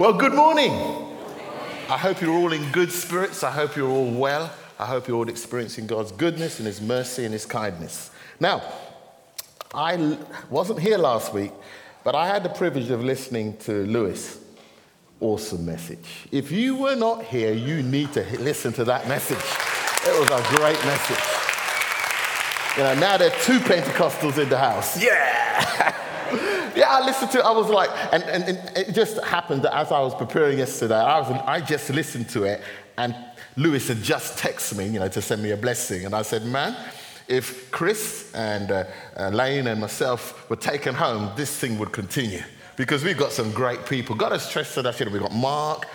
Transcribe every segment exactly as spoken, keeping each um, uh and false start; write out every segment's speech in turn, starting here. Well, good morning. I hope you're all in good spirits. I hope you're all well. I hope you're all experiencing God's goodness and his mercy and his kindness. Now, I wasn't here last week, but I had the privilege of listening to Lewis. Awesome message. If you were not here, you need to listen to that message. It was a great message. You know, now there are two Pentecostals in the house. Yeah! Yeah, I listened to it. I was like, and, and, and it just happened that as I was preparing yesterday, I was, I just listened to it, and Lewis had just texted me, you know, to send me a blessing. And I said, man, if Chris and uh, uh, Lane and myself were taken home, this thing would continue. Because we've got some great people. God has trusted us. You know, we've got Mark,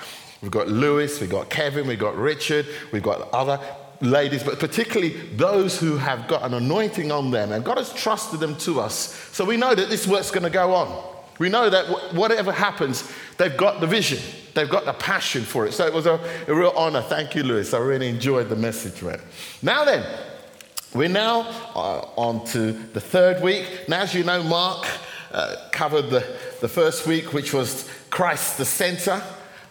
we've got Lewis, we've got Kevin, we've got Richard, we've got other ladies, but particularly those who have got an anointing on them, and God has trusted them to us. So we know that this work's going to go on. We know that whatever happens, they've got the vision, they've got the passion for it. So it was a, a real honor. Thank you, Lewis. I really enjoyed the message, man. Now then, we're now uh, on to the third week. Now, as you know, Mark uh, covered the, the first week, which was Christ the center.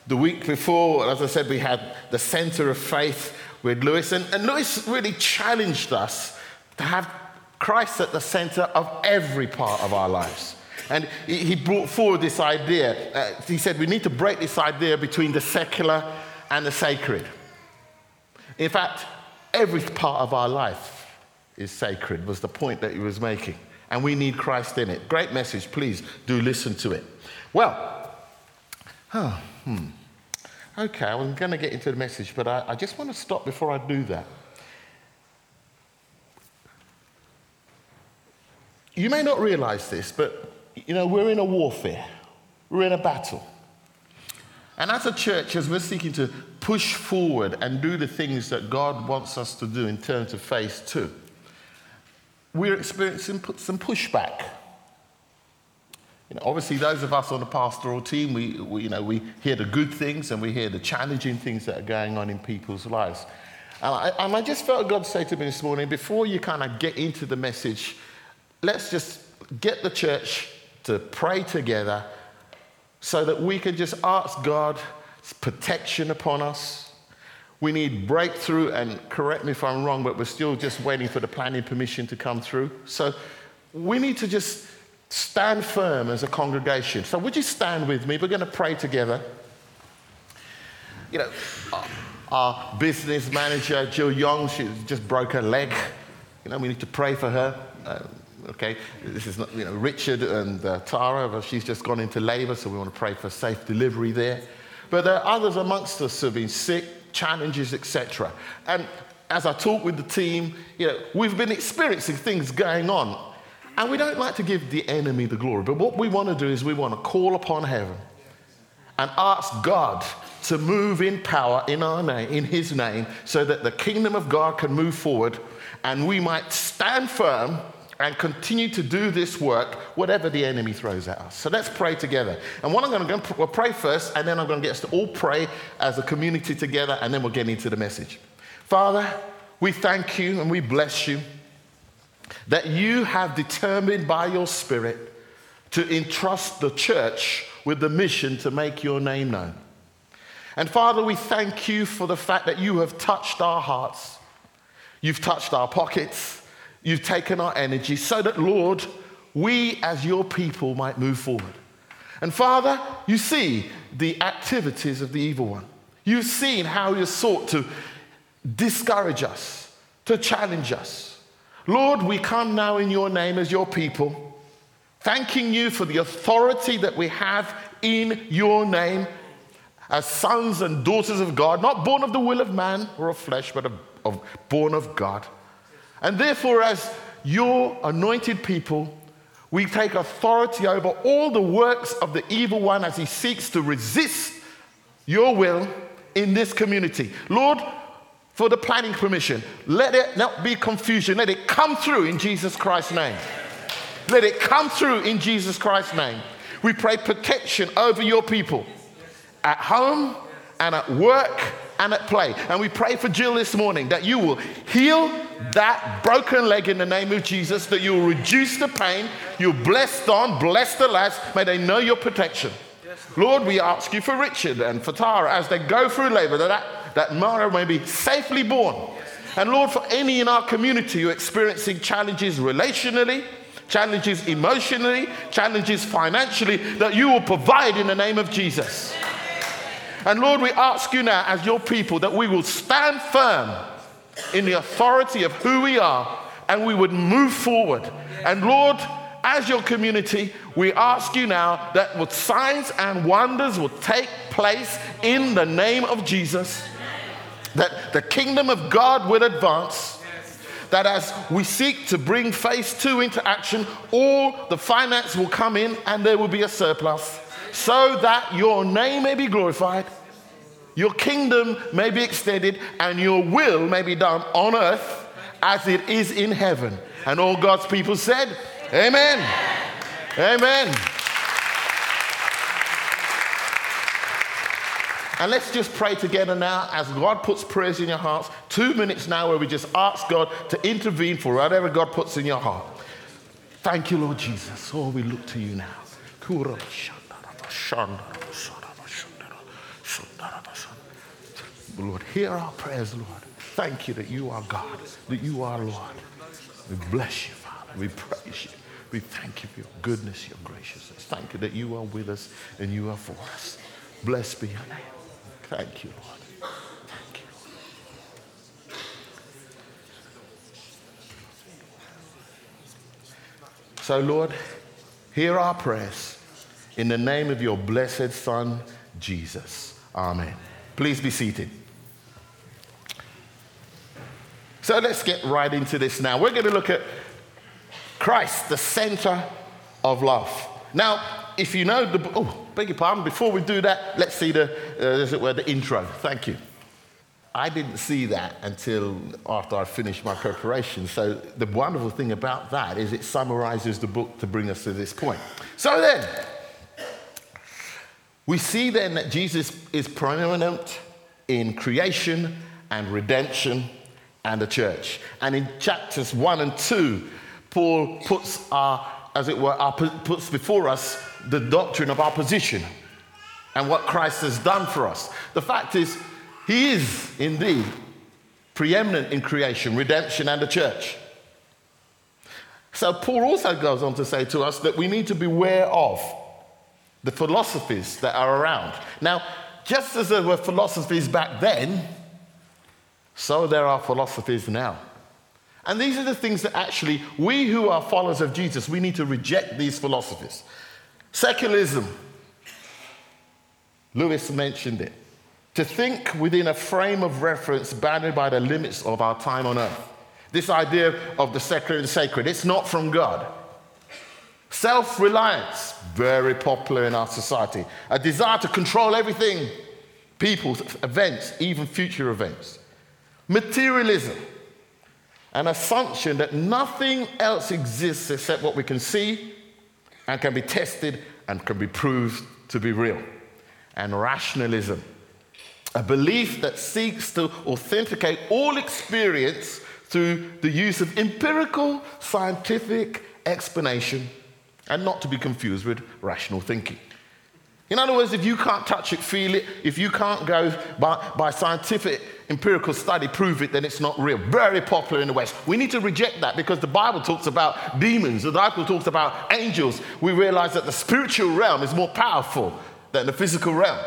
The week before, as I said, we had the center of faith with Lewis, and, and Lewis really challenged us to have Christ at the center of every part of our lives. And he, he brought forward this idea. Uh, he said we need to break this idea between the secular and the sacred. In fact, every part of our life is sacred, was the point that he was making. And we need Christ in it. Great message, please do listen to it. Well, oh, hmm. Okay, I was going to get into the message, but I, I just want to stop before I do that. You may not realize this, but, you know, we're in a warfare. We're in a battle. And as a church, as we're seeking to push forward and do the things that God wants us to do in terms of phase two, we're experiencing some pushback. You know, obviously, those of us on the pastoral team, we, we, you know, we hear the good things and we hear the challenging things that are going on in people's lives. And I, and I just felt God say to me this morning, before you kind of get into the message, let's just get the church to pray together so that we can just ask God's protection upon us. We need breakthrough, and correct me if I'm wrong, but we're still just waiting for the planning permission to come through. So we need to just stand firm as a congregation. So would you stand with me? We're going to pray together. You know, our business manager, Jill Young, she just broke her leg. You know, we need to pray for her. Uh, okay, this is not, you know, Richard and uh, Tara, she's just gone into labor, so we want to pray for safe delivery there. But there are others amongst us who have been sick, challenges, et cetera. And as I talk with the team, you know, we've been experiencing things going on. And we don't like to give the enemy the glory, but what we want to do is we want to call upon heaven and ask God to move in power in our name, in his name, so that the kingdom of God can move forward and we might stand firm and continue to do this work, whatever the enemy throws at us. So let's pray together. And what I'm going to go, we'll pray first, and then I'm going to get us to all pray as a community together, and then we'll get into the message. Father, we thank you and we bless you that you have determined by your Spirit to entrust the church with the mission to make your name known. And Father, we thank you for the fact that you have touched our hearts, you've touched our pockets, you've taken our energy, so that, Lord, we as your people might move forward. And Father, you see the activities of the evil one. You've seen how you sought to discourage us, to challenge us. Lord, we come now in your name as your people, thanking you for the authority that we have in your name as sons and daughters of God, not born of the will of man or of flesh, but of, of, born of God. And therefore, as your anointed people, we take authority over all the works of the evil one as he seeks to resist your will in this community. Lord, for the planning permission, let it not be confusion. Let it come through in Jesus Christ's name. Let it come through in Jesus Christ's name. We pray protection over your people at home and at work and at play. And we pray for Jill this morning that you will heal that broken leg in the name of Jesus, that you will reduce the pain, you'll bless Don, bless the lads, may they know your protection. Lord, we ask you for Richard and for Tara as they go through labor, that, that Mara may be safely born. And Lord, for any in our community who are experiencing challenges relationally, challenges emotionally, challenges financially, that you will provide in the name of Jesus. And Lord, we ask you now as your people that we will stand firm in the authority of who we are, and we would move forward. And Lord, as your community, we ask you now that what signs and wonders will take place in the name of Jesus, that the kingdom of God will advance, that as we seek to bring phase two into action, all the finance will come in and there will be a surplus, so that your name may be glorified, your kingdom may be extended, and your will may be done on earth as it is in heaven. And all God's people said, amen. Amen. Amen. And let's just pray together now as God puts prayers in your hearts. Two minutes now where we just ask God to intervene for whatever God puts in your heart. Thank you, Lord Jesus. Oh, we look to you now. Lord, hear our prayers, Lord. Thank you that you are God, that you are Lord. We bless you, Father. We praise you. We thank you for your goodness, your graciousness. Thank you that you are with us and you are for us. Blessed be your name. Thank you, Lord. Thank you. So, Lord, hear our prayers in the name of your blessed Son, Jesus. Amen. Please be seated. So let's get right into this now. We're going to look at Christ, the center of love. Now, if you know the... Oh, beg your pardon. Before we do that, let's see the, uh, as it were, the intro. Thank you. I didn't see that until after I finished my preparation. So the wonderful thing about that is it summarizes the book to bring us to this point. So then, we see then that Jesus is prominent in creation and redemption and the church. And in chapters one and two, Paul puts our, as it were, our, puts before us the doctrine of our position and what Christ has done for us. The fact is, he is indeed preeminent in creation, redemption, and the church. So Paul also goes on to say to us that we need to beware of the philosophies that are around. Now, just as there were philosophies back then, so there are philosophies now. And these are the things that actually we who are followers of Jesus, we need to reject these philosophies. Secularism. Lewis mentioned it. To think within a frame of reference bounded by the limits of our time on earth. This idea of the secular and sacred, it's not from God. Self-reliance, very popular in our society. A desire to control everything, people, events, even future events. Materialism, an assumption that nothing else exists except what we can see and can be tested and can be proved to be real. And rationalism, a belief that seeks to authenticate all experience through the use of empirical scientific explanation, and not to be confused with rational thinking. In other words, if you can't touch it, feel it, if you can't go by, by scientific empirical study, prove it, then it's not real. Very popular in the West. We need to reject that because the Bible talks about demons. The Bible talks about angels. We realize that the spiritual realm is more powerful than the physical realm.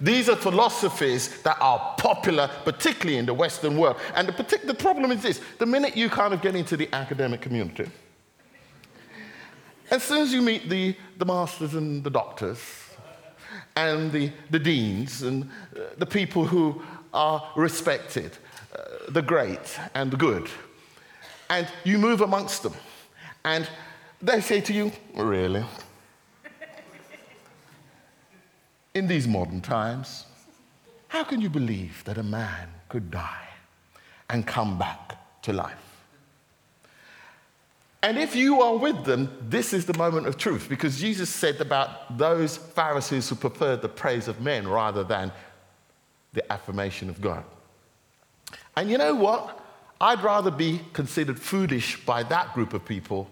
These are philosophies that are popular, particularly in the Western world. And the, partic- the problem is this. The minute you kind of get into the academic community, as soon as you meet the, the masters and the doctors, and the, the deans and uh, the people who are respected, uh, the great and the good. And you move amongst them. And they say to you, really? In these modern times, how can you believe that a man could die and come back to life? And if you are with them, this is the moment of truth, because Jesus said about those Pharisees who preferred the praise of men rather than the affirmation of God. And you know what? I'd rather be considered foolish by that group of people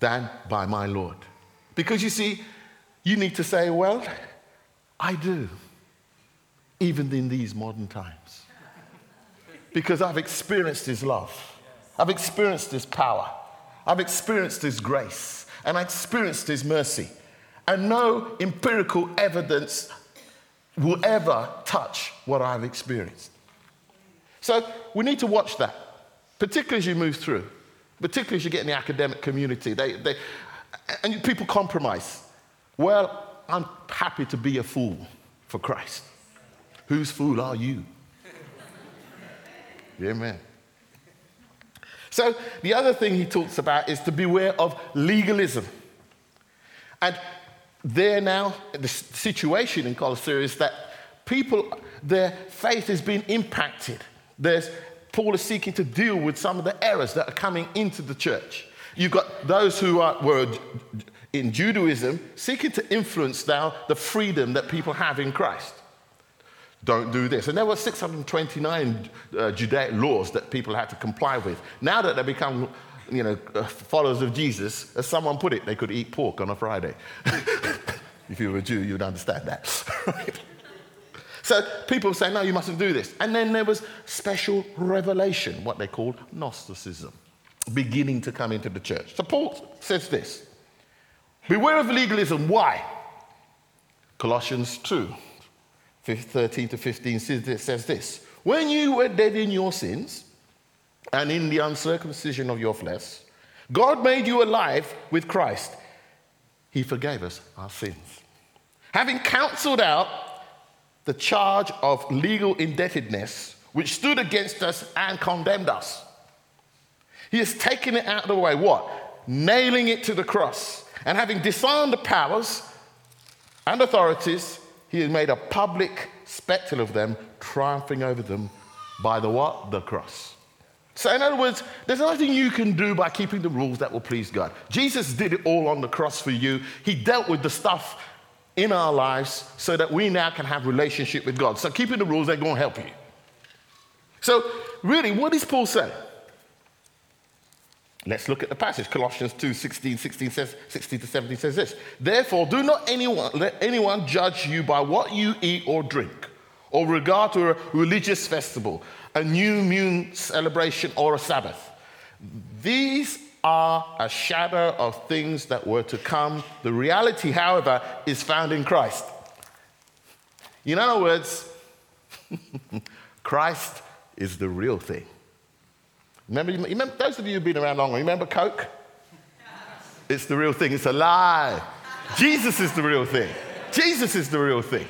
than by my Lord. Because you see, You need to say, well, I do, even in these modern times. Because I've experienced his love. I've experienced his power. I've experienced his grace. And I experienced his mercy. And no empirical evidence will ever touch what I've experienced. So we need to watch that, particularly as you move through, particularly as you get in the academic community. They, they, and people compromise. Well, I'm happy to be a fool for Christ. Whose fool are you? Amen. So the other thing he talks about is to beware of legalism. And there now, the situation in Colossae is that people, their faith has been impacted. There's, Paul is seeking to deal with some of the errors that are coming into the church. You've got those who are, were in Judaism seeking to influence now the freedom that people have in Christ. Don't do this. And there were six hundred twenty-nine uh, Judaic laws that people had to comply with. Now that they become, you know, followers of Jesus, as someone put it, they could eat pork on a Friday. If you were a Jew, you'd understand that. Right? So people say, no, you mustn't do this. And then there was special revelation, what they called Gnosticism, beginning to come into the church. So Paul says this, beware of legalism. Why? Colossians two, thirteen to fifteen says this, when you were dead in your sins and in the uncircumcision of your flesh, God made you alive with Christ. He forgave us our sins, having cancelled out the charge of legal indebtedness, which stood against us and condemned us. He has taken it out of the way. What? Nailing it to the cross. And having disarmed the powers and authorities, he has made a public spectacle of them, triumphing over them by the what? The cross. So in other words, there's nothing you can do by keeping the rules that will please God. Jesus did it all on the cross for you. He dealt with the stuff in our lives so that we now can have relationship with God. So keeping the rules, they're going to help you. So really, what is Paul saying? Let's look at the passage. Colossians two, sixteen, sixteen says, sixteen to seventeen says this. Therefore, do not anyone, let anyone judge you by what you eat or drink, or regard to a religious festival, a new moon celebration, or a Sabbath. These are a shadow of things that were to come. The reality, however, is found in Christ. In other words, Christ is the real thing. Remember, you remember, those of you who've been around longer, remember Coke? It's the real thing. It's a lie. Jesus is the real thing. Jesus is the real thing.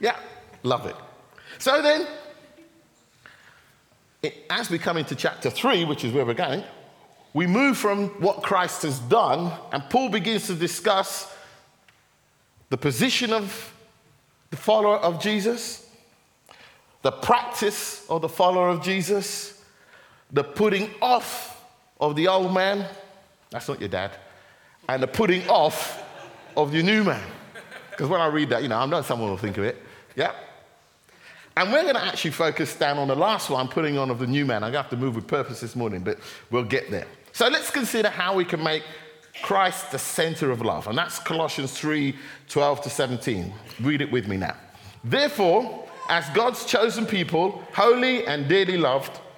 Yeah, love it. So then, it, as we come into chapter three, which is where we're going, we move from what Christ has done, and Paul begins to discuss the position of the follower of Jesus, the practice of the follower of Jesus, the putting off of the old man, that's not your dad, and the putting off of your new man. Because when I read that, you know, I know someone will think of it. Yeah? And we're going to actually focus down on the last one, putting on of the new man. I'm going to have to move with purpose this morning, but we'll get there. So let's consider how we can make Christ the center of love. And that's Colossians three, twelve to seventeen. Read it with me now. Therefore, as God's chosen people, holy and dearly loved,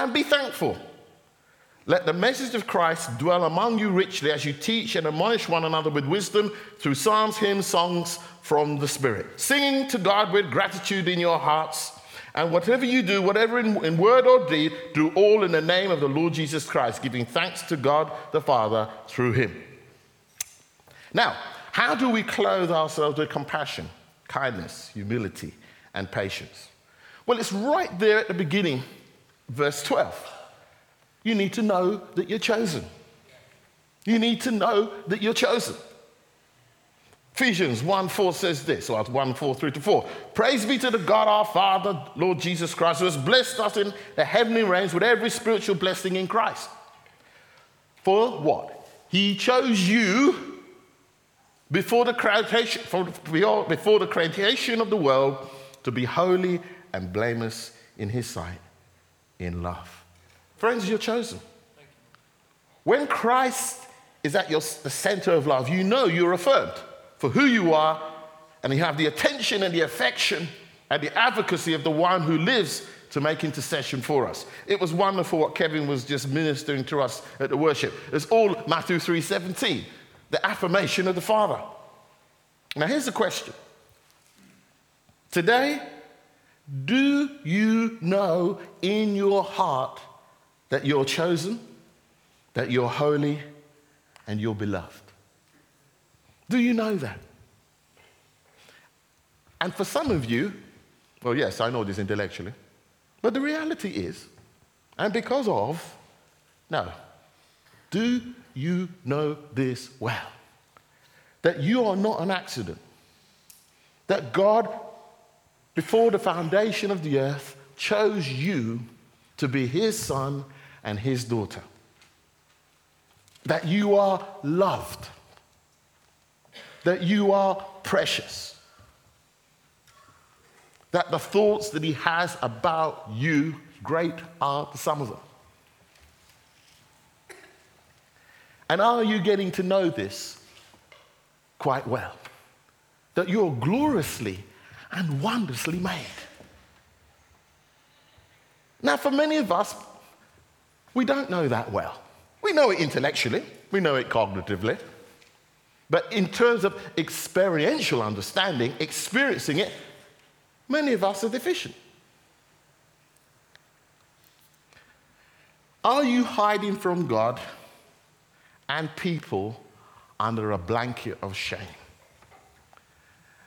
And be thankful. Let the message of Christ dwell among you richly as you teach and admonish one another with wisdom through psalms, hymns, songs from the Spirit, singing to God with gratitude in your hearts. And whatever you do, whatever in, in word or deed, do all in the name of the Lord Jesus Christ, giving thanks to God the Father through him. Now, how do we clothe ourselves with compassion, kindness, humility, and patience? Well, it's right there at the beginning. Verse twelve, you need to know that you're chosen. You need to know that you're chosen. Ephesians one four says this, or one four through to four. Praise be to the God our Father, Lord Jesus Christ, who has blessed us in the heavenly realms with every spiritual blessing in Christ. For what? He chose you before the creation, before the creation of the world to be holy and blameless in his sight, in love. Friends, you're chosen. When Christ is at your, the center of love, you know you're affirmed for who you are, and you have the attention and the affection and the advocacy of the one who lives to make intercession for us. It was wonderful what Kevin was just ministering to us at the worship. It's all Matthew three seventeen, the affirmation of the Father. Now here's the question. Today, do you know in your heart that you're chosen, that you're holy, and you're beloved? Do you know that? And for some of you, well, yes, I know this intellectually, but the reality is, and because of, no, do you know this well? That you are not an accident. That God, before the foundation of the earth, chose you to be his son and his daughter. That you are loved. That you are precious. That the thoughts that he has about you, great are the sum of them. And are you getting to know this quite well? That you're gloriously and wondrously made. Now, for many of us, we don't know that well. We know it intellectually, we know it cognitively. But in terms of experiential understanding, experiencing it, many of us are deficient. Are you hiding from God and people under a blanket of shame?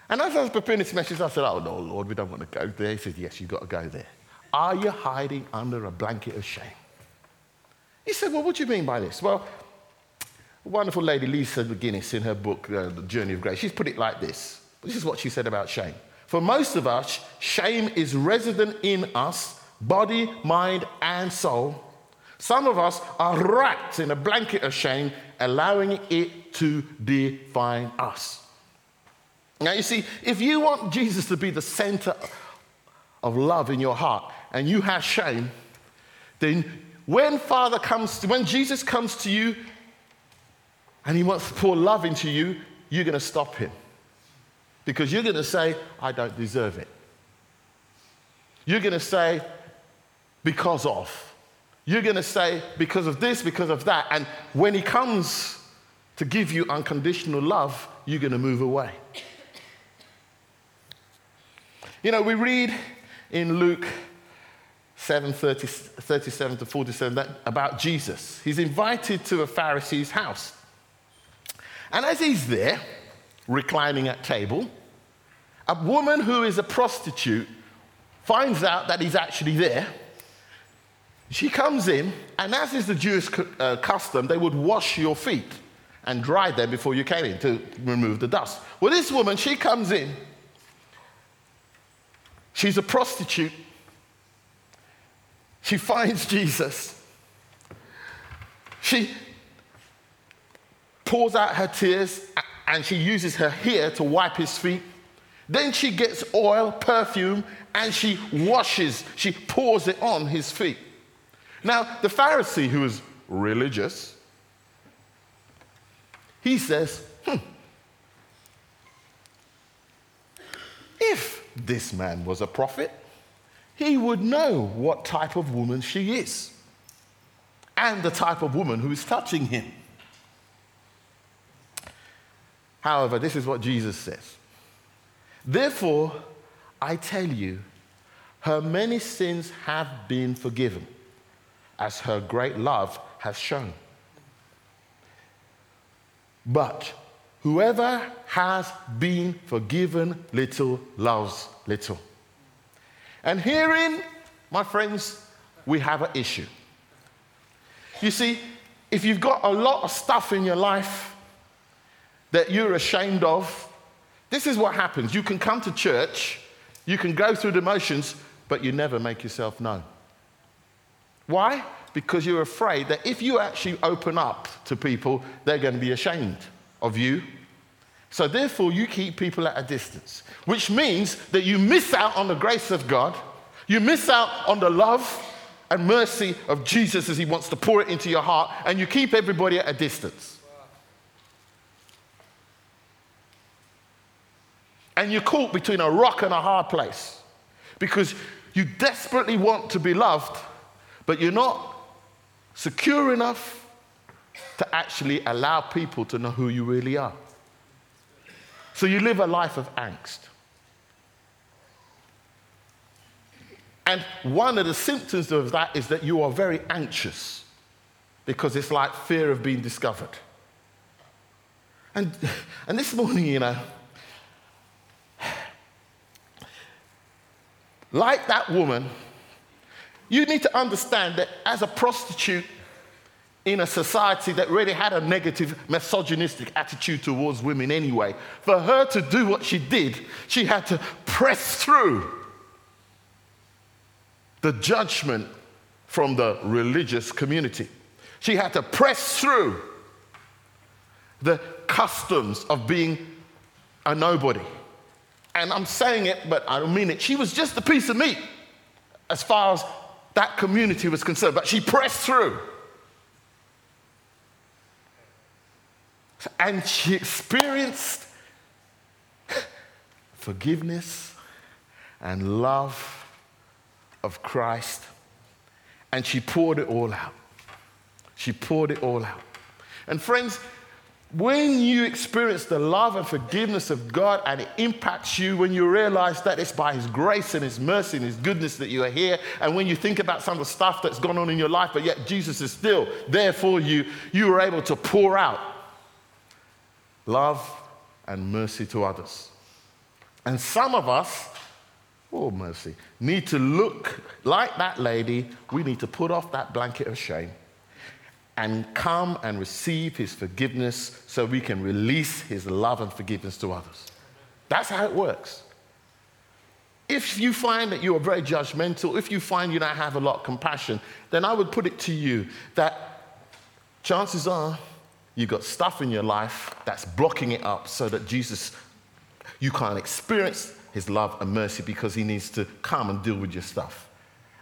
And as I was preparing this message, I said, oh, no, Lord, we don't want to go there. He said, yes, you've got to go there. Are you hiding under a blanket of shame? He said, well, what do you mean by this? Well, a wonderful lady, Lisa McGuinness, in her book, uh, The Journey of Grace, she's put it like this. This is what she said about shame. For most of us, shame is resident in us, body, mind, and soul. Some of us are wrapped in a blanket of shame, allowing it to define us. Now, you see, if you want Jesus to be the center of love in your heart, and you have shame, then when Father comes, to, when Jesus comes to you, and he wants to pour love into you, you're going to stop him. Because you're going to say, I don't deserve it. You're going to say, because of. You're going to say, because of this, because of that. And when he comes to give you unconditional love, you're going to move away. You know, we read in Luke seven thirty-seven to forty-seven that, about Jesus. He's invited to a Pharisee's house. And as he's there, reclining at table, a woman who is a prostitute finds out that he's actually there. She comes in, and as is the Jewish uh, custom, they would wash your feet and dry them before you came in to remove the dust. Well, this woman, she comes in. She's a prostitute. She finds Jesus. She pours out her tears, and she uses her hair to wipe his feet. Then she gets oil, perfume, and she washes, she pours it on his feet. Now, the Pharisee, who is religious, he says, hmm, if this man was a prophet, he would know what type of woman she is and the type of woman who is touching him. However, this is what Jesus says. Therefore, I tell you, her many sins have been forgiven, as her great love has shown. But whoever has been forgiven little loves little. And herein, my friends, we have an issue. You see, if you've got a lot of stuff in your life that you're ashamed of, This is what happens. You can come to church, you can go through the motions, but you never make yourself known. Why? Because you're afraid that if you actually open up to people, they're going to be ashamed of you. So therefore, you keep people at a distance, which means that you miss out on the grace of God. You miss out on the love and mercy of Jesus as he wants to pour it into your heart, and you keep everybody at a distance. And you're caught between a rock and a hard place because you desperately want to be loved, but you're not secure enough to actually allow people to know who you really are. So you live a life of angst. And one of the symptoms of that is that you are very anxious because it's like fear of being discovered. And, and this morning, you know, like that woman, you need to understand that as a prostitute in a society that really had a negative, misogynistic attitude towards women anyway, for her to do what she did, she had to press through the judgment from the religious community. She had to press through the customs of being a nobody. And I'm saying it, but I don't mean it. She was just a piece of meat as far as that community was concerned, but she pressed through. And she experienced forgiveness and love of Christ, and she poured it all out. She poured it all out. And friends, when you experience the love and forgiveness of God and it impacts you, when you realize that it's by his grace and his mercy and his goodness that you are here, and when you think about some of the stuff that's gone on in your life, but yet Jesus is still there for you, you are able to pour out love and mercy to others. And some of us, oh mercy, need to look like that lady. We need to put off that blanket of shame and come and receive his forgiveness so we can release his love and forgiveness to others. That's how it works. If you find that you are very judgmental, if you find you don't have a lot of compassion, then I would put it to you that chances are you've got stuff in your life that's blocking it up so that Jesus, you can't experience his love and mercy because he needs to come and deal with your stuff.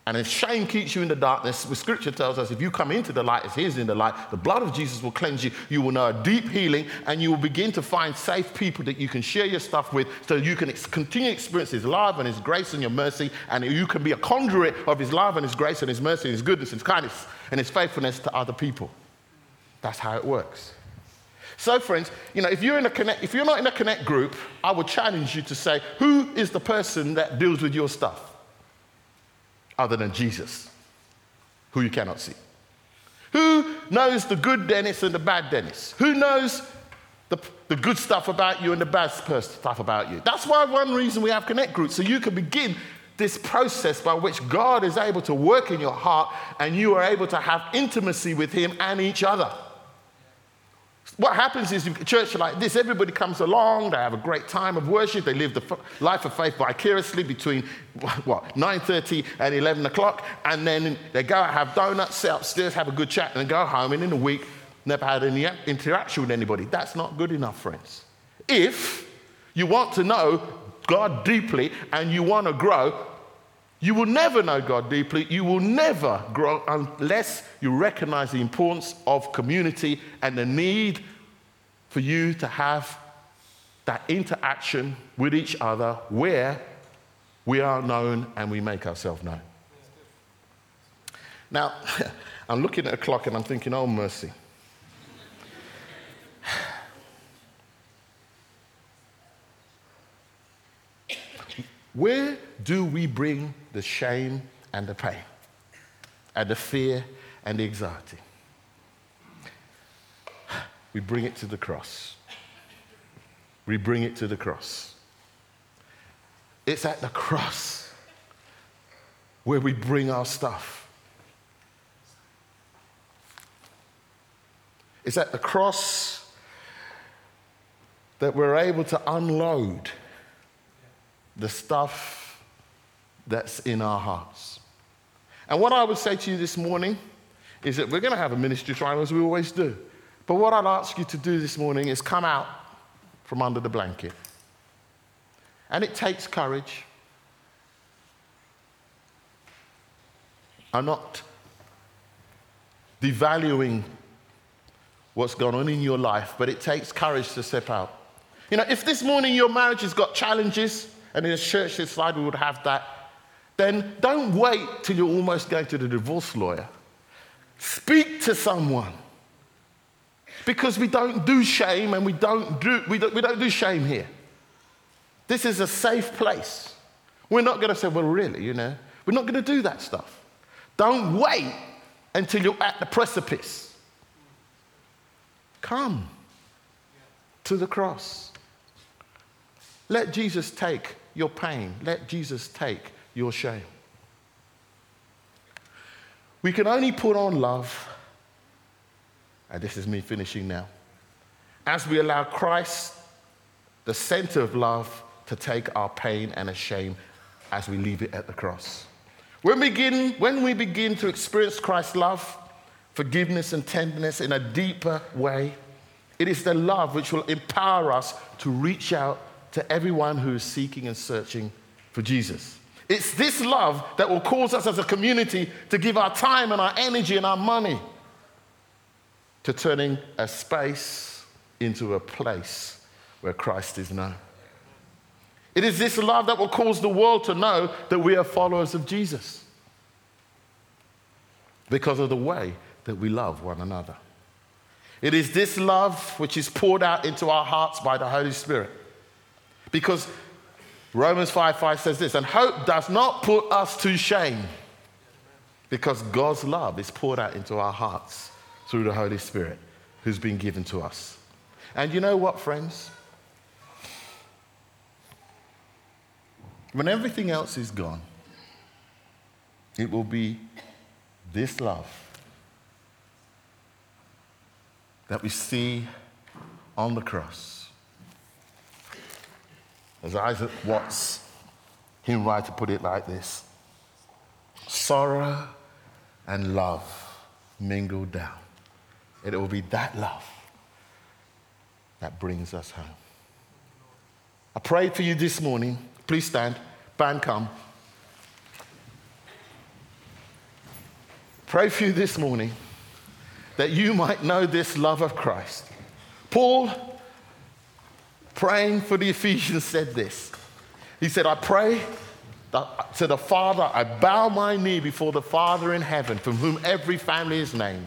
And if shame keeps you in the darkness, the scripture tells us if you come into the light as he is in the light, the blood of Jesus will cleanse you. You will know a deep healing, and you will begin to find safe people that you can share your stuff with so you can ex- continue to experience his love and his grace and your mercy, and you can be a conduit of his love and his grace and his mercy and his goodness and his kindness and his faithfulness to other people. That's how it works. So friends, you know, if you're in a connect, if you're not in a connect group, I would challenge you to say, who is the person that deals with your stuff? Other than Jesus, who you cannot see. Who knows the good Dennis and the bad Dennis? Who knows the, the good stuff about you and the bad stuff about you? That's why one reason we have connect groups, so you can begin this process by which God is able to work in your heart and you are able to have intimacy with him and each other. What happens is in a church like this, everybody comes along, they have a great time of worship, they live the f- life of faith vicariously between, what, nine thirty and eleven o'clock, and then they go out, have donuts, sit upstairs, have a good chat, and go home, and in a week, never had any interaction with anybody. That's not good enough, friends. If you want to know God deeply and you want to grow, you will never know God deeply. You will never grow unless you recognize the importance of community and the need for you to have that interaction with each other where we are known and we make ourselves known. Now, I'm looking at a clock and I'm thinking, oh, mercy. Where do we bring the shame and the pain and the fear and the anxiety? We bring it to the cross. We bring it to the cross. It's at the cross where we bring our stuff. It's at the cross that we're able to unload the stuff that's in our hearts. And what I would say to you this morning is that we're going to have a ministry trial as we always do. But what I'd ask you to do this morning is come out from under the blanket. And it takes courage. I'm not devaluing what's going on in your life, but it takes courage to step out. You know, if this morning your marriage has got challenges, and in a church this side we would have that, then don't wait till you're almost going to the divorce lawyer. Speak to someone. Because we don't do shame, and we don't do, we don't, we don't do shame here. This is a safe place. We're not going to say, well, really, you know, we're not going to do that stuff. Don't wait until you're at the precipice. Come to the cross. Let Jesus take your pain. Let Jesus take your shame. We can only put on love, and this is me finishing now, as we allow Christ, the center of love, to take our pain and our shame as we leave it at the cross. When we begin, when we begin to experience Christ's love, forgiveness and tenderness in a deeper way, it is the love which will empower us to reach out to everyone who is seeking and searching for Jesus. It's this love that will cause us as a community to give our time and our energy and our money to turning a space into a place where Christ is known. It is this love that will cause the world to know that we are followers of Jesus because of the way that we love one another. It is this love which is poured out into our hearts by the Holy Spirit, because Romans five five says this, and hope does not put us to shame, because God's love is poured out into our hearts through the Holy Spirit who's been given to us. And you know what, friends? When everything else is gone, it will be this love that we see on the cross. As Isaac Watts, hymn writer, put it like this, sorrow and love mingled down. It will be that love that brings us home. I pray for you this morning. Please stand. Band, come. Pray for you this morning that you might know this love of Christ. Paul, praying for the Ephesians, said this. He said, I pray that to the Father, I bow my knee before the Father in heaven, from whom every family is named,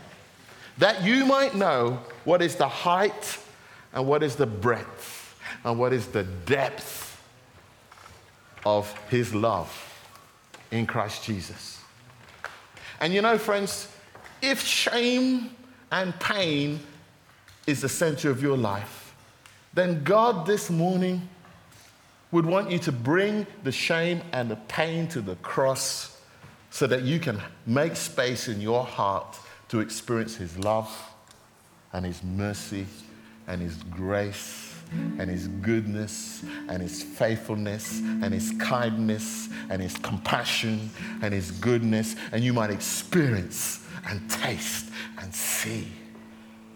that you might know what is the height and what is the breadth and what is the depth of his love in Christ Jesus. And you know, friends, if shame and pain is the center of your life, then God this morning would want you to bring the shame and the pain to the cross so that you can make space in your heart to experience his love and his mercy and his grace and his goodness and his faithfulness and his kindness and his compassion and his goodness. And you might experience and taste and see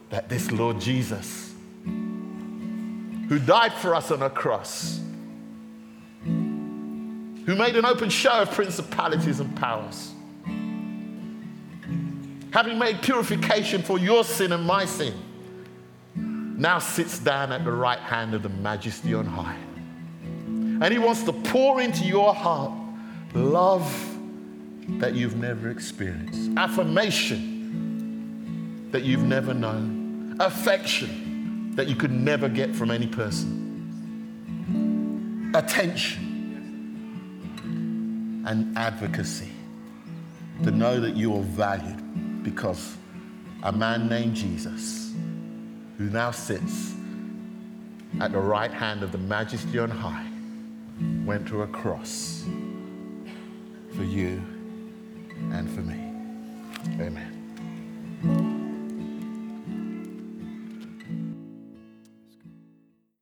that this Lord Jesus, who died for us on a cross, who made an open show of principalities and powers, having made purification for your sin and my sin, now sits down at the right hand of the Majesty on high. And he wants to pour into your heart love that you've never experienced, affirmation that you've never known, affection that you could never get from any person, attention and advocacy, to know that you are valued because a man named Jesus, who now sits at the right hand of the Majesty on high, went to a cross for you and for me. Amen.